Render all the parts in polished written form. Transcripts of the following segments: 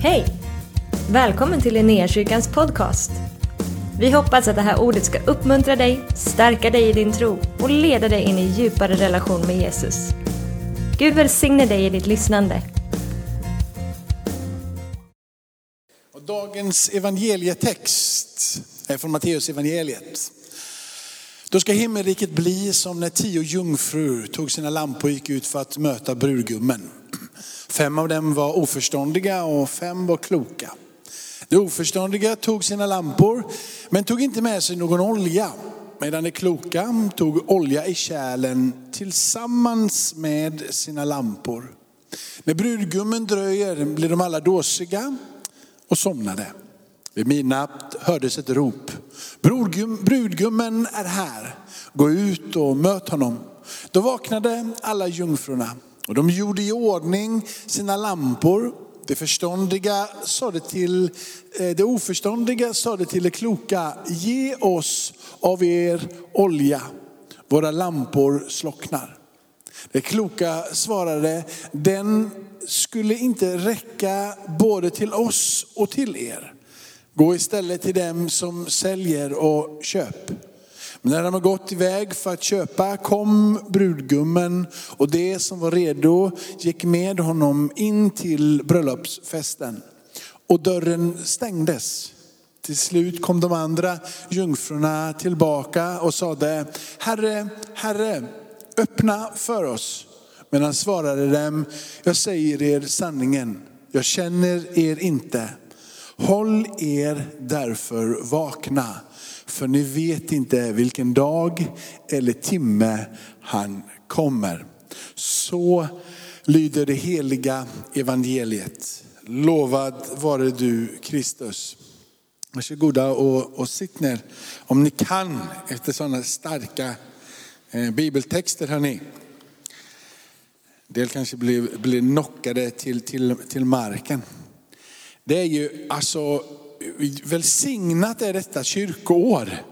Hej! Välkommen till Linnéa kyrkans podcast. Vi hoppas att det här ordet ska uppmuntra dig, stärka dig i din tro och leda dig in i djupare relation med Jesus. Gud välsigne dig i ditt lyssnande. Och dagens evangelietext är från Matteusevangeliet. Då ska himmelriket bli som när 10 jungfrur tog sina lampor och gick ut för att möta brudgummen. 5 av dem var oförståndiga och 5 var kloka. De oförståndiga tog sina lampor men tog inte med sig någon olja. Medan de kloka tog olja i kärlen tillsammans med sina lampor. När brudgummen dröjer blev de alla dåsiga och somnade. Vid midnatt hördes ett rop. Brudgummen är här. Gå ut och möt honom. Då vaknade alla jungfrurna. Och de gjorde i ordning sina lampor. De förståndiga sade till de oförståndiga, sade till de kloka: ge oss av er olja. Våra lampor slocknar. De kloka svarade: den skulle inte räcka både till oss och till er. Gå istället till dem som säljer och köp. Men när de har gått iväg för att köpa kom brudgummen, och det som var redo gick med honom in till bröllopsfesten. Och dörren stängdes. Till slut kom de andra jungfrurna tillbaka och sade: Herre, öppna för oss. Men han svarade dem: jag säger er sanningen, jag känner er inte. Håll er därför vakna, för ni vet inte vilken dag eller timme han kommer. Så lyder det heliga evangeliet. Lovad vare du, Kristus. Varsågoda och sitt ner om ni kan efter sådana starka bibeltexter, hörni. Del kanske blir knockade till marken. Det är ju alltså välsignat är detta kyrkoår.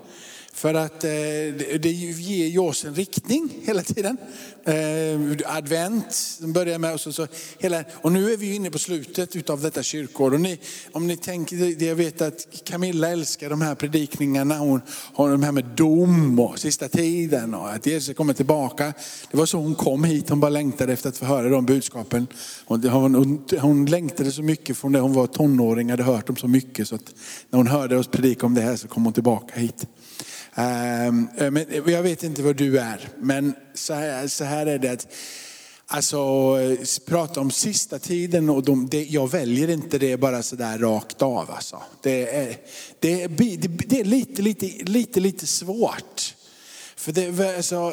För att det ger ju oss en riktning hela tiden. Advent börjar med oss. Och nu är vi inne på slutet av detta kyrkoår. Och om ni tänker, jag vet att Camilla älskar de här predikningarna. Hon har de här med dom och sista tiden och att Jesus kommer tillbaka. Det var så hon kom hit. Hon bara längtade efter att få höra de budskapen. Hon längtade så mycket från det. Hon var tonåring, hade hört dem så mycket. Så att när hon hörde oss predika om det här så kom hon tillbaka hit. Men jag vet inte vad du är, men så här är det att, alltså, prata om sista tiden och jag väljer inte det bara så där rakt av, alltså. Det är lite svårt, för det, alltså,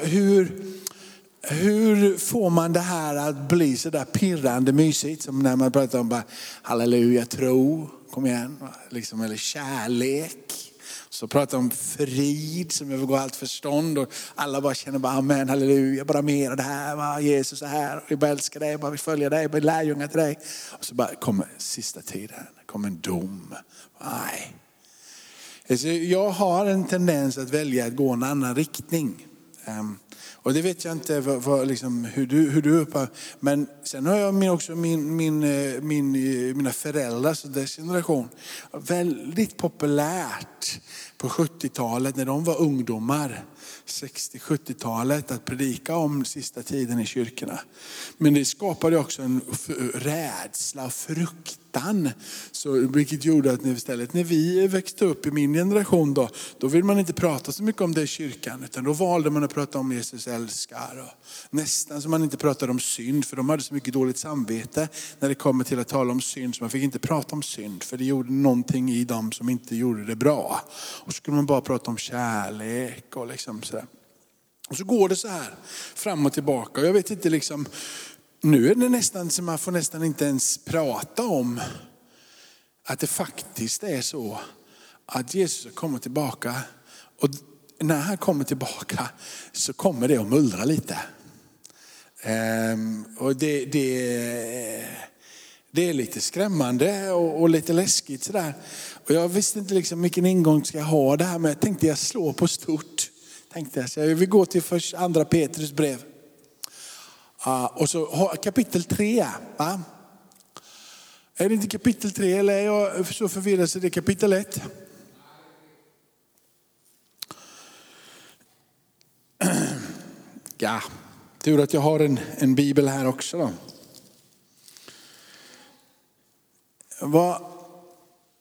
hur får man det här att bli så där pirrande mysigt som när man pratar om bara halleluja, tro, kom igen, liksom, eller kärlek. Så pratar om frid som övergår allt förstånd. Och alla bara känner bara amen, halleluja, bara mer av det här. Va? Jesus är här, vi bara älskar dig, bara vi följer dig, vi lärjungar till dig. Och så bara kommer sista tiden, kommer en dom. Nej. Alltså, jag har en tendens att välja att gå en annan riktning. Och det vet jag inte liksom, hur du uppar. Men sen har jag mina föräldrars och deras generation. Väldigt populärt på 70-talet när de var ungdomar. 60-70-talet att predika om sista tiden i kyrkorna. Men det skapade också en rädsla och fruktan. Vilket gjorde att istället när vi växte upp i min generation då vill man inte prata så mycket om det i kyrkan. Utan då valde man att prata om Jesus älskar. Och nästan som man inte pratade om synd. För de hade så mycket dåligt samvete när det kommer till att tala om synd. Så man fick inte prata om synd. För det gjorde någonting i dem som inte gjorde det bra. Och så skulle man bara prata om kärlek och liksom sådär. Och så går det så här fram och tillbaka. Och jag vet inte liksom. Nu är det nästan som man får nästan inte ens prata om. Att det faktiskt är så. Att Jesus kommer tillbaka. Och när han kommer tillbaka så kommer det att mullra lite. Och det är lite skrämmande och lite läskigt sådär. Och jag visste inte liksom vilken ingång ska jag ha det här. Men jag tänkte jag slår på stort. Så jag vill gå till först Andra Petrus brev. Och så kapitel 3. Va? Är det inte kapitel 3 eller är jag så förvirrad så det är kapitel 1? Ja, tur att jag har en bibel här också då.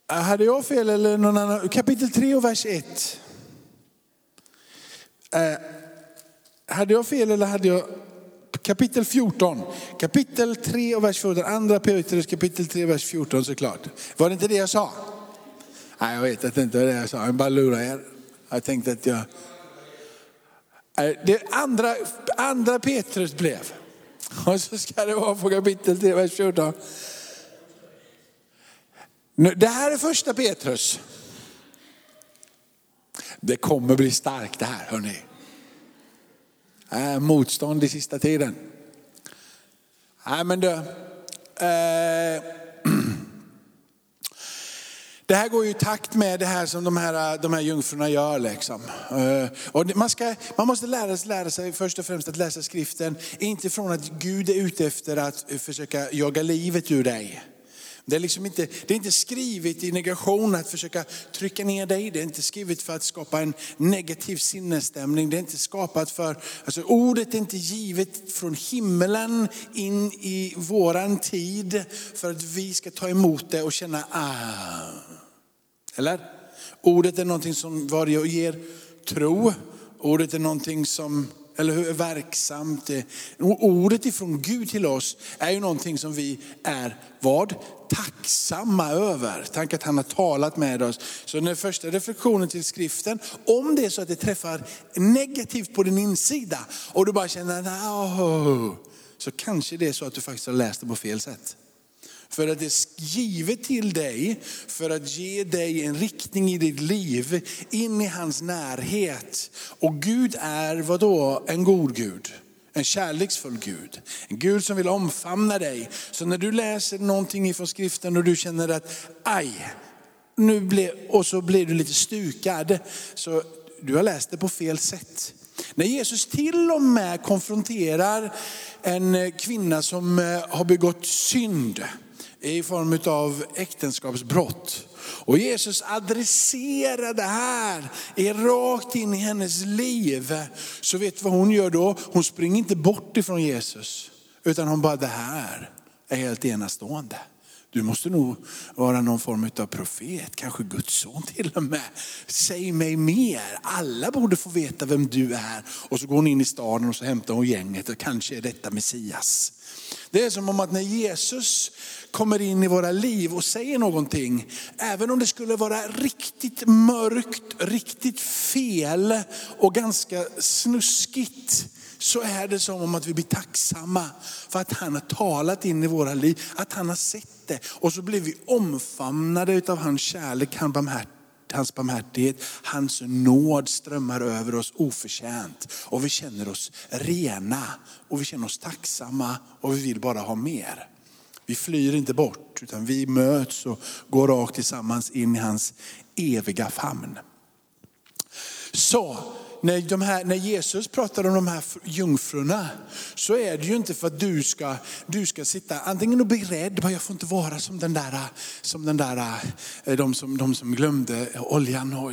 Hade jag fel eller någon annan? Kapitel 3 och vers 1. Hade jag fel eller hade jag... Kapitel 14. Kapitel 3 och vers 14. Andra Petrus kapitel 3 och vers 14 såklart. Var det inte det jag sa? Nej, jag vet att det inte var det jag sa. Jag bara lurar er. Jag tänkte att jag... Det andra Petrus blev. Och så ska det vara på kapitel 3 och vers 14. Det här är första Petrus. Det kommer bli starkt det här, hörni. Motstånd i sista tiden. Nej, men du. Det här går ju i takt med det här som de här jungfrurna gör liksom. Och man måste lära sig först och främst att läsa skriften. Inte från att Gud är ute efter att försöka jaga livet ur dig. Det är liksom inte, det är inte skrivet i negation att försöka trycka ner dig. Det är inte skrivet för att skapa en negativ sinnesstämning. Det är inte skapat för, alltså ordet är inte givet från himmelen in i våran tid för att vi ska ta emot det och känna Eller? Ordet är någonting som ger tro. Ordet är någonting som... Eller hur verksamt det. Ordet ifrån Gud till oss är ju någonting som vi är tacksamma över. Tack att han har talat med oss. Så den första reflektionen till skriften, om det är så att det träffar negativt på din insida och du bara känner så kanske det är så att du faktiskt har läst det på fel sätt. För att det är givet till dig för att ge dig en riktning i ditt liv in i hans närhet. Och Gud är vadå? En god Gud. En kärleksfull Gud. En Gud som vill omfamna dig. Så när du läser någonting ifrån skriften och du känner att och så blir du lite stukad. Så du har läst det på fel sätt. När Jesus till och med konfronterar en kvinna som har begått synd i form av äktenskapsbrott. Och Jesus adresserar det här rakt in i hennes liv. Så vet du vad hon gör då? Hon springer inte bort ifrån Jesus. Utan hon bara, det här är helt enastående. Du måste nog vara någon form av profet. Kanske Guds son till och med. Säg mig mer. Alla borde få veta vem du är. Och så går hon in i staden och så hämtar hon gänget. Och kanske är detta Messias. Det är som om att när Jesus kommer in i våra liv och säger någonting. Även om det skulle vara riktigt mörkt, riktigt fel och ganska snuskigt. Så är det som om att vi blir tacksamma för att han har talat in i våra liv. Att han har sett det. Och så blir vi omfamnade utav hans kärlek, hans barmhärtighet. Hans nåd strömmar över oss oförtjänt. Och vi känner oss rena. Och vi känner oss tacksamma. Och vi vill bara ha mer. Vi flyr inte bort. Utan vi möts och går rakt tillsammans in i hans eviga famn. Så... När Jesus pratar om de här jungfrurna så är det ju inte för att du ska sitta antingen och bli rädd. Jag får inte vara som de som glömde oljan. Och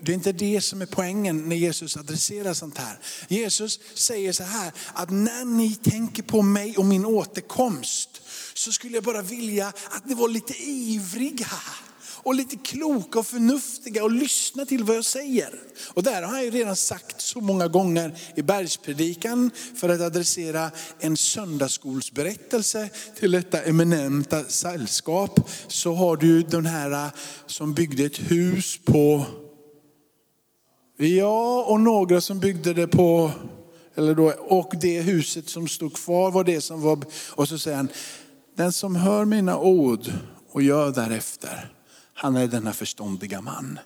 det är inte det som är poängen när Jesus adresserar sånt här. Jesus säger så här att när ni tänker på mig och min återkomst så skulle jag bara vilja att ni var lite ivriga. Och lite kloka och förnuftiga och lyssna till vad jag säger. Och där har han ju redan sagt så många gånger i Bergspredikan för att adressera en söndagsskolsberättelse till detta eminenta sällskap. Så har du den här som byggde ett hus på... Ja, och några som byggde det på... Eller då, och det huset som stod kvar var det som var... Och så säger han, den som hör mina ord och gör därefter... Han är denna förståndiga man.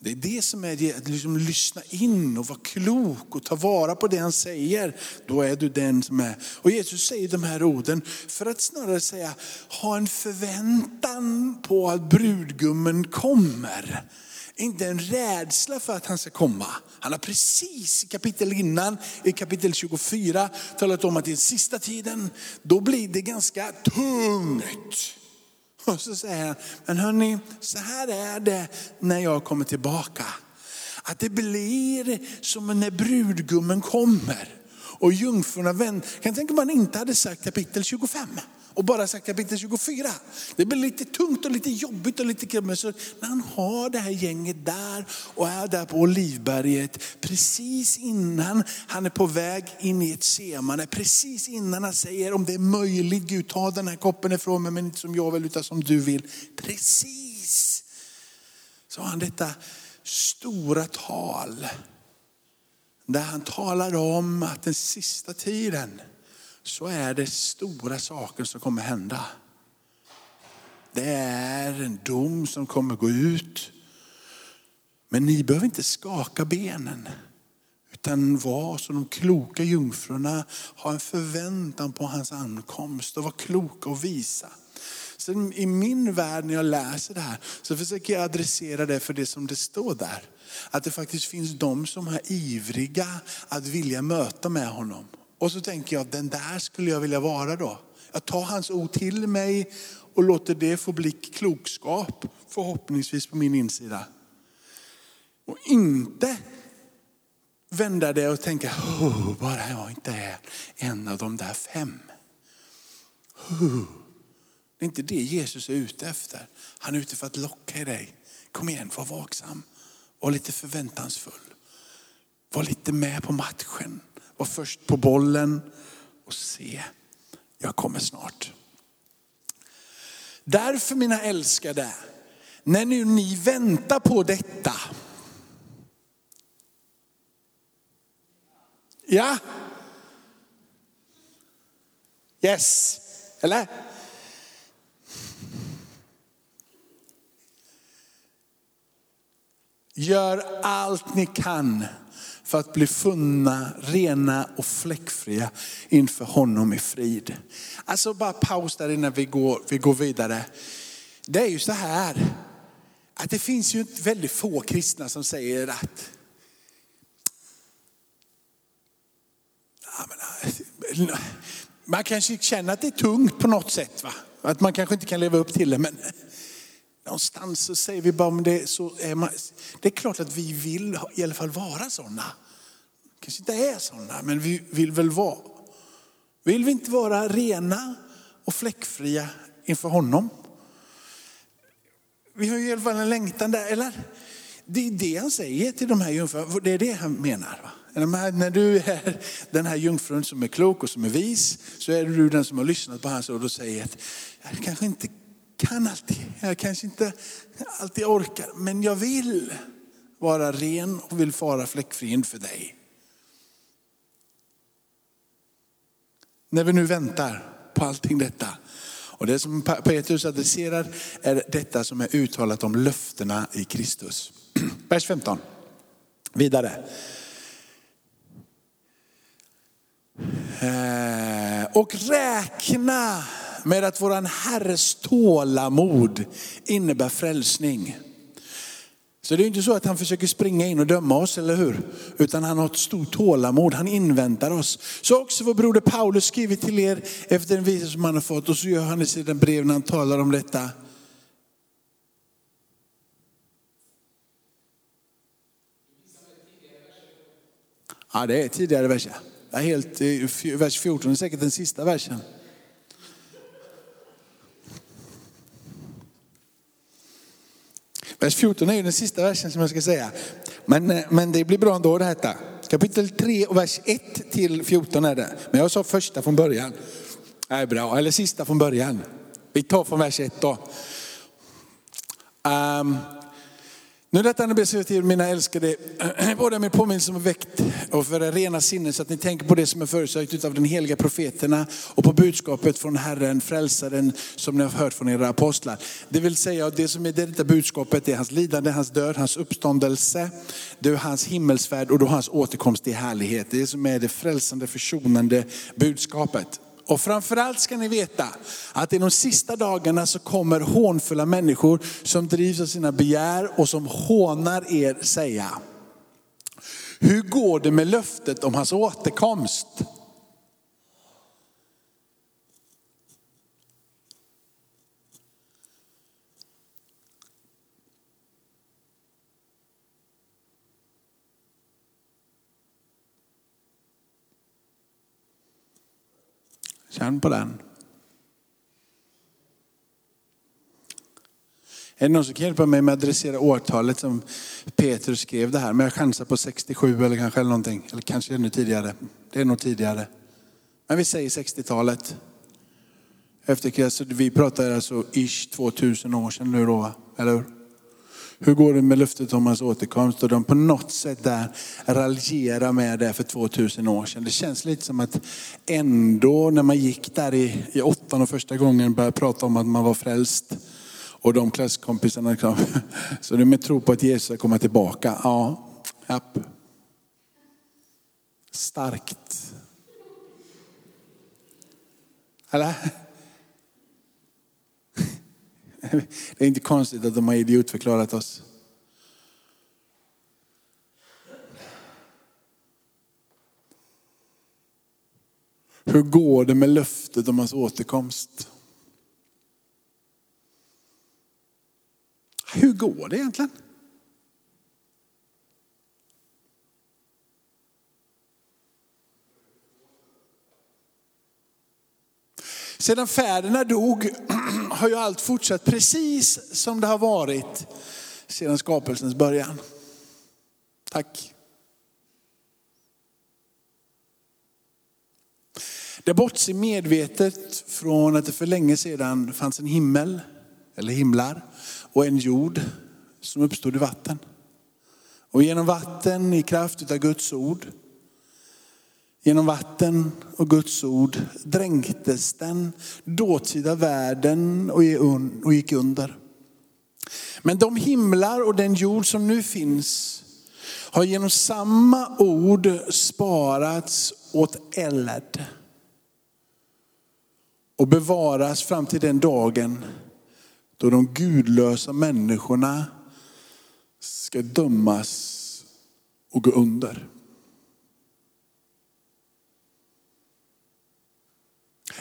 Det är det som är det, att liksom lyssna in och vara klok och ta vara på det han säger. Då är du den som är. Och Jesus säger de här orden för att snarare säga, ha en förväntan på att brudgummen kommer. Inte en rädsla för att han ska komma. Han har precis i kapitel innan, i kapitel 24, talat om att i sista tiden, då blir det ganska tungt. Och så säger han, men hörni, så här är det när jag kommer tillbaka. Att det blir som när brudgummen kommer. Och jungfrurna vänder. Kan tänka man inte hade sagt kapitel 25. Och bara sagt kapitel 24. Det blir lite tungt och lite jobbigt och lite kul. Så när han har det här gänget där och är där på Olivberget. Precis innan han är på väg in i ett semane. Precis innan han säger, om det är möjligt Gud, ta den här koppen ifrån mig. Men inte som jag vill utan som du vill. Precis. Så har han detta stora tal. Där han talar om att den sista tiden så är det stora saker som kommer hända. Det är en dom som kommer gå ut. Men ni behöver inte skaka benen. Utan var som de kloka jungfrurna, har en förväntan på hans ankomst och var kloka och visa. Så i min värld när jag läser det här så försöker jag adressera det för det som det står där. Att det faktiskt finns de som är ivriga att vilja möta med honom. Och så tänker jag, den där skulle jag vilja vara då. Jag tar hans ord till mig och låter det få bli klokskap förhoppningsvis på min insida. Och inte vända det och tänka, bara jag inte är en av de där 5. Det är inte det Jesus är ute efter. Han är ute för att locka i dig. Kom igen, var vaksam. Var lite förväntansfull. Var lite med på matchen. Var först på bollen. Och se, jag kommer snart. Därför mina älskade, när nu ni väntar på detta. Ja? Yes. Eller? Gör allt ni kan för att bli funna, rena och fläckfria inför honom i frid. Alltså bara paus där innan vi går vidare. Det är ju så här att det finns ju väldigt få kristna som säger att man kanske känner att det är tungt på något sätt, va? Att man kanske inte kan leva upp till det, men någonstans så säger vi bara om det så är man, det är klart att vi vill i alla fall vara sådana. Kanske inte är sådana, men vi vill väl vara. Vill vi inte vara rena och fläckfria inför honom? Vi har ju i alla fall en längtan där, eller? Det är det han säger till de här jungfrun. Det är det han menar, va? När du är den här jungfrun som är klok och som är vis, så är du den som har lyssnat på hans ord och säger att jag kanske inte kan alltid. Jag kanske inte alltid orkar. Men jag vill vara ren och vill vara fläckfri för dig. När vi nu väntar på allting detta. Och det som Petrus adresserar är detta som är uttalat om löftena i Kristus. Vers 15. Vidare. Och räkna med att våran Herres tålamod innebär frälsning. Så det är inte så att han försöker springa in och döma oss, eller hur? Utan han har ett stort tålamod, han inväntar oss. Så också vår broder Paulus skriver till er efter en visa som han har fått. Och så gör han i sitt brev när han talar om detta. Ja, det är tidigare versen. Det är helt vers 14, det är säkert den sista versen. Vers 14 är ju den sista versen som jag ska säga. Men det blir bra ändå det här. Kapitel 3 och vers 1 till 14 är det. Men jag sa första från början. Det är bra. Eller sista från början. Vi tar från vers 1 då. Nu detta är det till mina älskade. Båda med påminnelse som är väckt och för rena sinne så att ni tänker på det som är förutsagt av den heliga profeterna och på budskapet från Herren, frälsaren som ni har hört från era apostlar. Det vill säga att det som är detta budskapet är hans lidande, hans död, hans uppståndelse, det är hans himmelsfärd och då hans återkomst i härlighet. Det som är det frälsande, försonande budskapet. Och framförallt ska ni veta att i de sista dagarna så kommer hånfulla människor som drivs av sina begär och som hånar er säga. Hur går det med löftet om hans återkomst? Känn på den. Är det någon som kan hjälpa mig med att adressera årtalet som Petrus skrev det här? Men jag chansar på 67 eller kanske eller någonting. Eller kanske ännu tidigare. Det är nog tidigare. Men vi säger 60-talet. Efter Kristus, vi pratar alltså ish 2000 år sedan nu då, eller hur? Hur går det med löftet om hans återkomst? Och de på något sätt där raljerar med det för 2000 år sedan. Det känns lite som att ändå när man gick där i åttan och första gången började prata om att man var frälst. Och de klasskompisarna liksom. Så de tror på att Jesus kommer tillbaka. Ja, japp. Starkt. Eller? Det är inte konstigt att de har idiotförklarat oss. Hur går det med löftet om hans återkomst? Hur går det egentligen? Sedan fäderna dog har ju allt fortsatt precis som det har varit sedan skapelsens början. Tack. Det bortser medvetet från att det för länge sedan fanns en himmel eller himlar och en jord som uppstod i vatten. Och genom vatten i kraft av Guds ord. Genom vatten och Guds ord dränktes den dåtida världen och gick under. Men de himlar och den jord som nu finns har genom samma ord sparats åt eld. Och bevaras fram till den dagen då de gudlösa människorna ska dömas och gå under.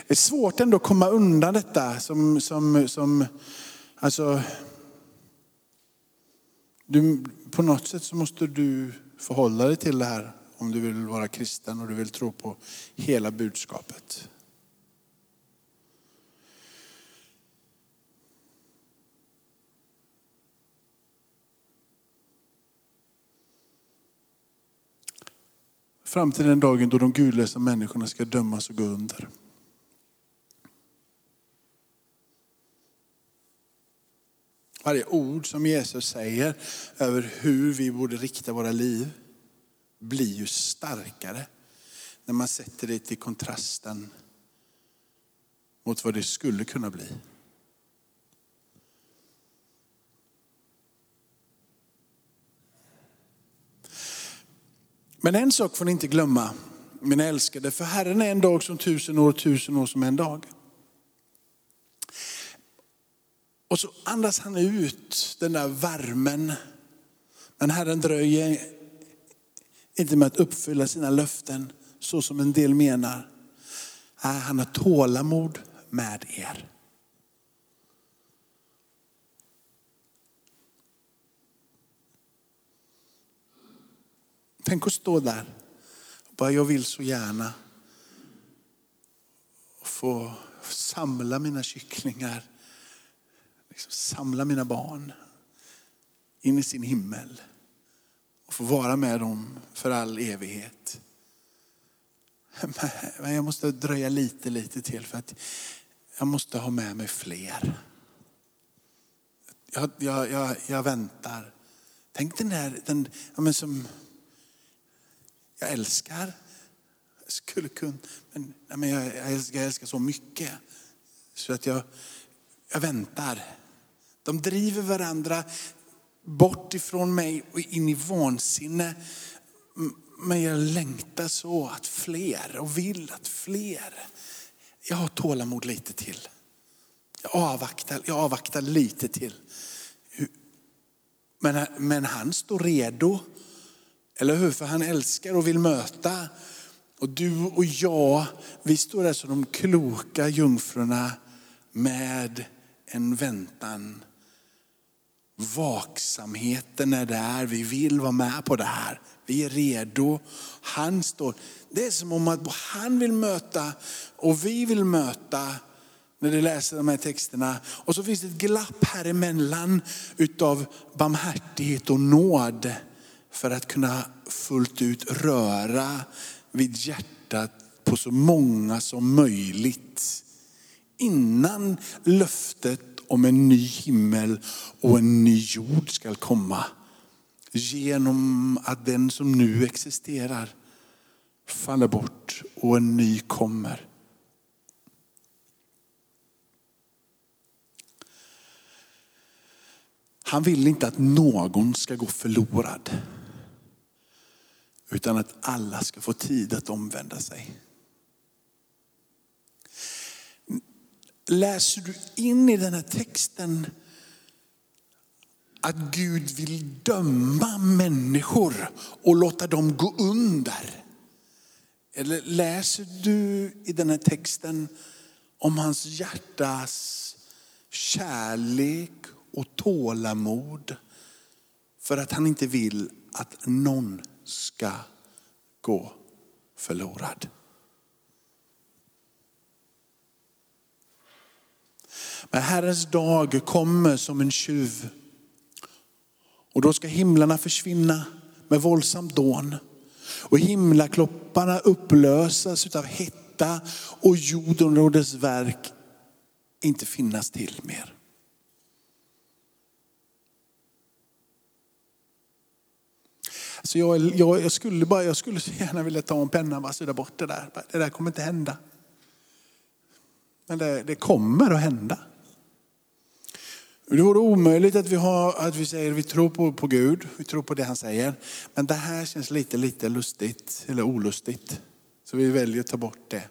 Det är svårt ändå att komma undan detta som alltså du, på något sätt så måste du förhålla dig till det här om du vill vara kristen och du vill tro på hela budskapet. Fram till den dagen då de gudlösa människorna ska dömas och gå under. Varje ord som Jesus säger över hur vi borde rikta våra liv blir ju starkare när man sätter det i kontrasten mot vad det skulle kunna bli. Men en sak får ni inte glömma, mina älskade, för Herren är en dag som 1000 år, 1000 år som en dag. Och så andas han ut den där värmen. Men Herren dröjer inte med att uppfylla sina löften så som en del menar. Han har tålamod med er. Tänk att stå där. Bara jag vill så gärna få samla mina kycklingar. Samla mina barn in i sin himmel och få vara med dem för all evighet. Men jag måste dröja lite till för att jag måste ha med mig fler. Jag väntar. Tänk den som jag älskar. Jag skulle kunna, men jag älskar så mycket så att jag väntar. De driver varandra bort ifrån mig och in i vansinne. Men jag längtar så att fler och vill att fler. Jag har tålamod lite till. Jag avvaktar lite till. Men han står redo. Eller hur? För han älskar och vill möta. Och du och jag, vi står där som de kloka jungfrurna med en väntan. Vaksamheten är där. Vi vill vara med på det här. Vi är redo. Han står. Det är som om att han vill möta möta och vi vill möta när vi läser de här texterna. Och så finns det ett glapp här emellan utav barmhärtighet och nåd för att kunna fullt ut röra vid hjärtat på så många som möjligt. Innan löftet om en ny himmel och en ny jord ska komma. Genom att den som nu existerar faller bort och en ny kommer. Han vill inte att någon ska gå förlorad. Utan att alla ska få tid att omvända sig. Läser du in i den här texten att Gud vill döma människor och låta dem gå under? Eller läser du i den här texten om hans hjärtas kärlek och tålamod för att han inte vill att någon ska gå förlorad? Men Herrens dag kommer som en tjuv. Och då ska himlarna försvinna med våldsamt dån. Och himlaklopparna upplösas utav hetta och jorden och dess verk inte finnas till mer. Så jag skulle så gärna vilja ta en penna och bara sudda bort det där. Det där kommer inte hända. Men det kommer att hända. Det vore omöjligt att vi säger vi tror på Gud, vi tror på det han säger. Men det här känns lite lustigt eller olustigt. Så vi väljer att ta bort det.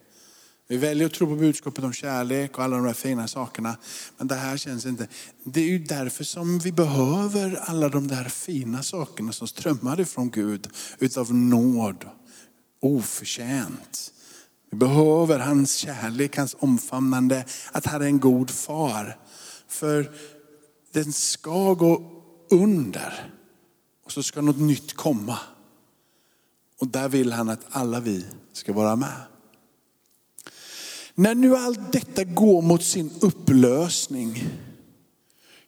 Vi väljer att tro på budskapet om kärlek och alla de här fina sakerna. Men det här känns inte. Det är ju därför som vi behöver alla de där fina sakerna som strömmar ifrån Gud. Utav nåd, oförtjänt. Vi behöver hans kärlek, hans omfamnande. Att han är en god far. För den ska gå under. Och så ska något nytt komma. Och där vill han att alla vi ska vara med. När nu allt detta går mot sin upplösning,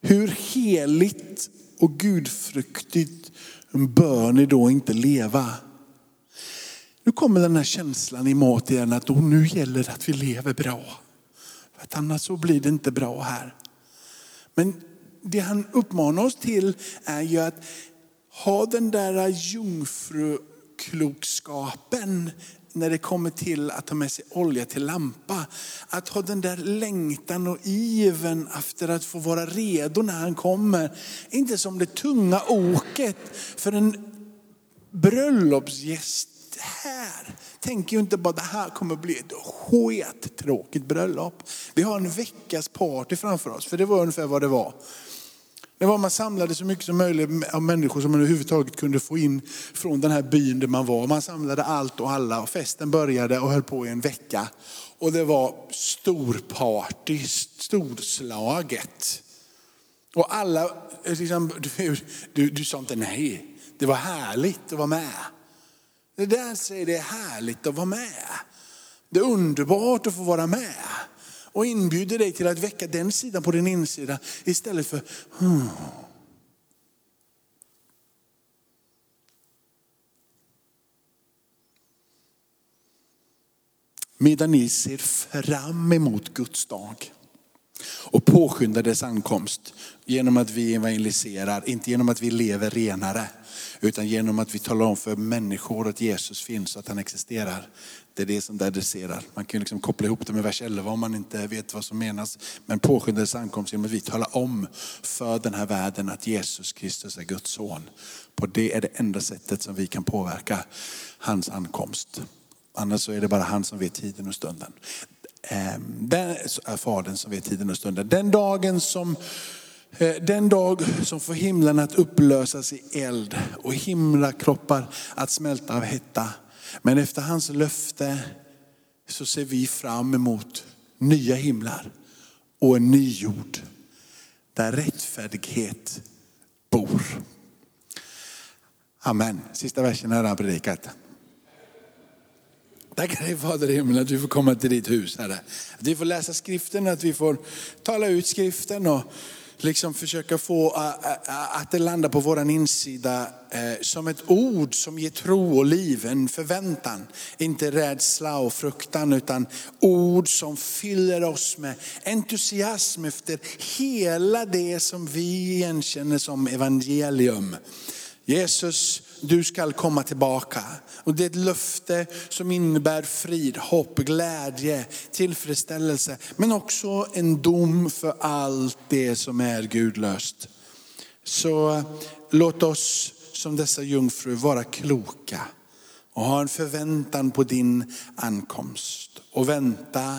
hur heligt och gudfruktigt bör ni då inte leva? Nu kommer den här känslan emot igen att nu gäller det att vi lever bra. För att annars så blir det inte bra här. Men det han uppmanar oss till är ju att ha den där jungfruklokskapen när det kommer till att ta med sig olja till lampa. Att ha den där längtan och iven efter att få vara redo när han kommer. Inte som det tunga åket för en bröllopsgäst. Här tänker ju inte bara det här kommer bli ett sket tråkigt bröllop. Vi har en veckas party framför oss. För det var ungefär vad det var. Det var man samlade så mycket som möjligt av människor som man överhuvudtaget kunde få in från den här byn där man var. Man samlade allt och alla och festen började och höll på i en vecka. Och det var storparty, storslaget. Och alla, liksom, du sa inte nej. Det var härligt att vara med. Det där säger det är härligt att vara med. Det är underbart att få vara med. Och inbjuder dig till att väcka den sidan på din insida istället för... Medan ni ser fram emot Guds dag och påskyndar dess ankomst genom att vi evangeliserar, inte genom att vi lever renare. Utan genom att vi talar om för människor att Jesus finns och att han existerar. Det är det som det adresserar. Man kan liksom koppla ihop det med vers 11 om man inte vet vad som menas. Men påskyndades ankomst genom att vi talar om för den här världen att Jesus Kristus är Guds son. På det är det enda sättet som vi kan påverka hans ankomst. Annars så är det bara han som vet tiden och stunden. Den är fadern som vet tiden och stunden. Den dag som får himlen att upplösas i eld och himlakroppar att smälta av hetta. Men efter hans löfte så ser vi fram emot nya himlar och en ny jord där rättfärdighet bor. Amen. Sista versen har han predikat. Tackar dig Fader i himlen att vi får komma till ditt hus, Herre. Att vi får läsa skriften, att vi får tala ut skriften och liksom försöka få att det landar på våran insida som ett ord som ger tro och liv, en förväntan. Inte rädsla och fruktan, utan ord som fyller oss med entusiasm efter hela det som vi igenkänner som evangelium. Jesus, du ska komma tillbaka. Och det är ett löfte som innebär frid, hopp, glädje, tillfredsställelse. Men också en dom för allt det som är gudlöst. Så låt oss som dessa jungfrur vara kloka. Och ha en förväntan på din ankomst. Och vänta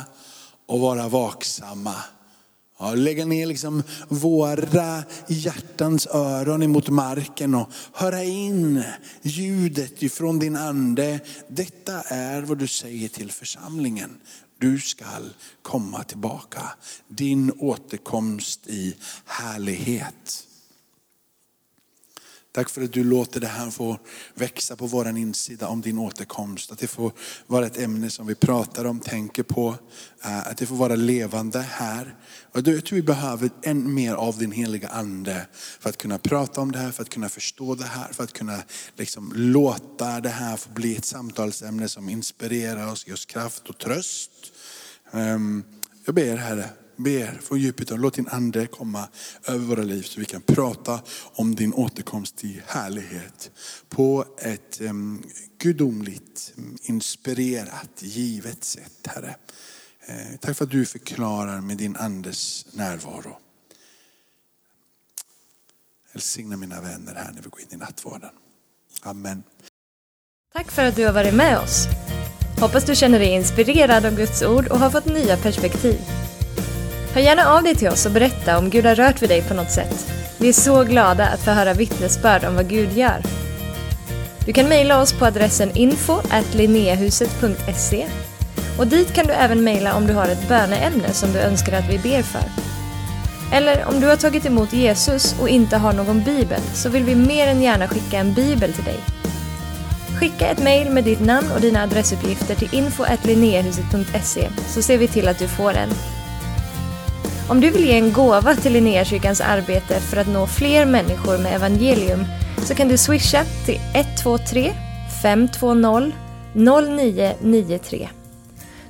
och vara vaksamma. Ja, lägga ner liksom våra hjärtans öron emot marken och höra in ljudet ifrån din ande. Detta är vad du säger till församlingen. Du ska komma tillbaka. Din återkomst i härlighet. Tack för att du låter det här få växa på våran insida om din återkomst. Att det får vara ett ämne som vi pratar om, tänker på. Att det får vara levande här. Och jag tror vi behöver än mer av din heliga ande för att kunna prata om det här, för att kunna förstå det här, för att kunna liksom låta det här få bli ett samtalsämne som inspirerar oss, ger oss kraft och tröst. Jag ber, Herre. Ber från djupet och låt din ande komma över våra liv så vi kan prata om din återkomst till härlighet på ett gudomligt, inspirerat, givet sätt, Herre. Tack för att du förklarar med din andes närvaro. Välsigna mina vänner här när vi går in i nattvarden. Amen. Tack för att du har varit med oss. Hoppas du känner dig inspirerad av Guds ord och har fått nya perspektiv. Hör gärna av dig till oss och berätta om Gud har rört vid dig på något sätt. Vi är så glada att få höra vittnesbörd om vad Gud gör. Du kan mejla oss på adressen info@linnehuset.se och dit kan du även mejla om du har ett böneämne som du önskar att vi ber för. Eller om du har tagit emot Jesus och inte har någon bibel så vill vi mer än gärna skicka en bibel till dig. Skicka ett mejl med ditt namn och dina adressuppgifter till info@linnehuset.se så ser vi till att du får en. Om du vill ge en gåva till Linnéakyrkans arbete för att nå fler människor med evangelium så kan du swisha till 123 520 0993.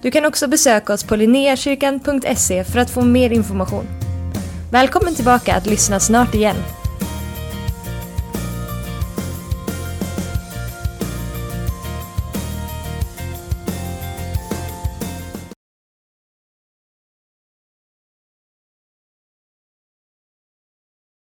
Du kan också besöka oss på linnekyrkan.se för att få mer information. Välkommen tillbaka att lyssna snart igen.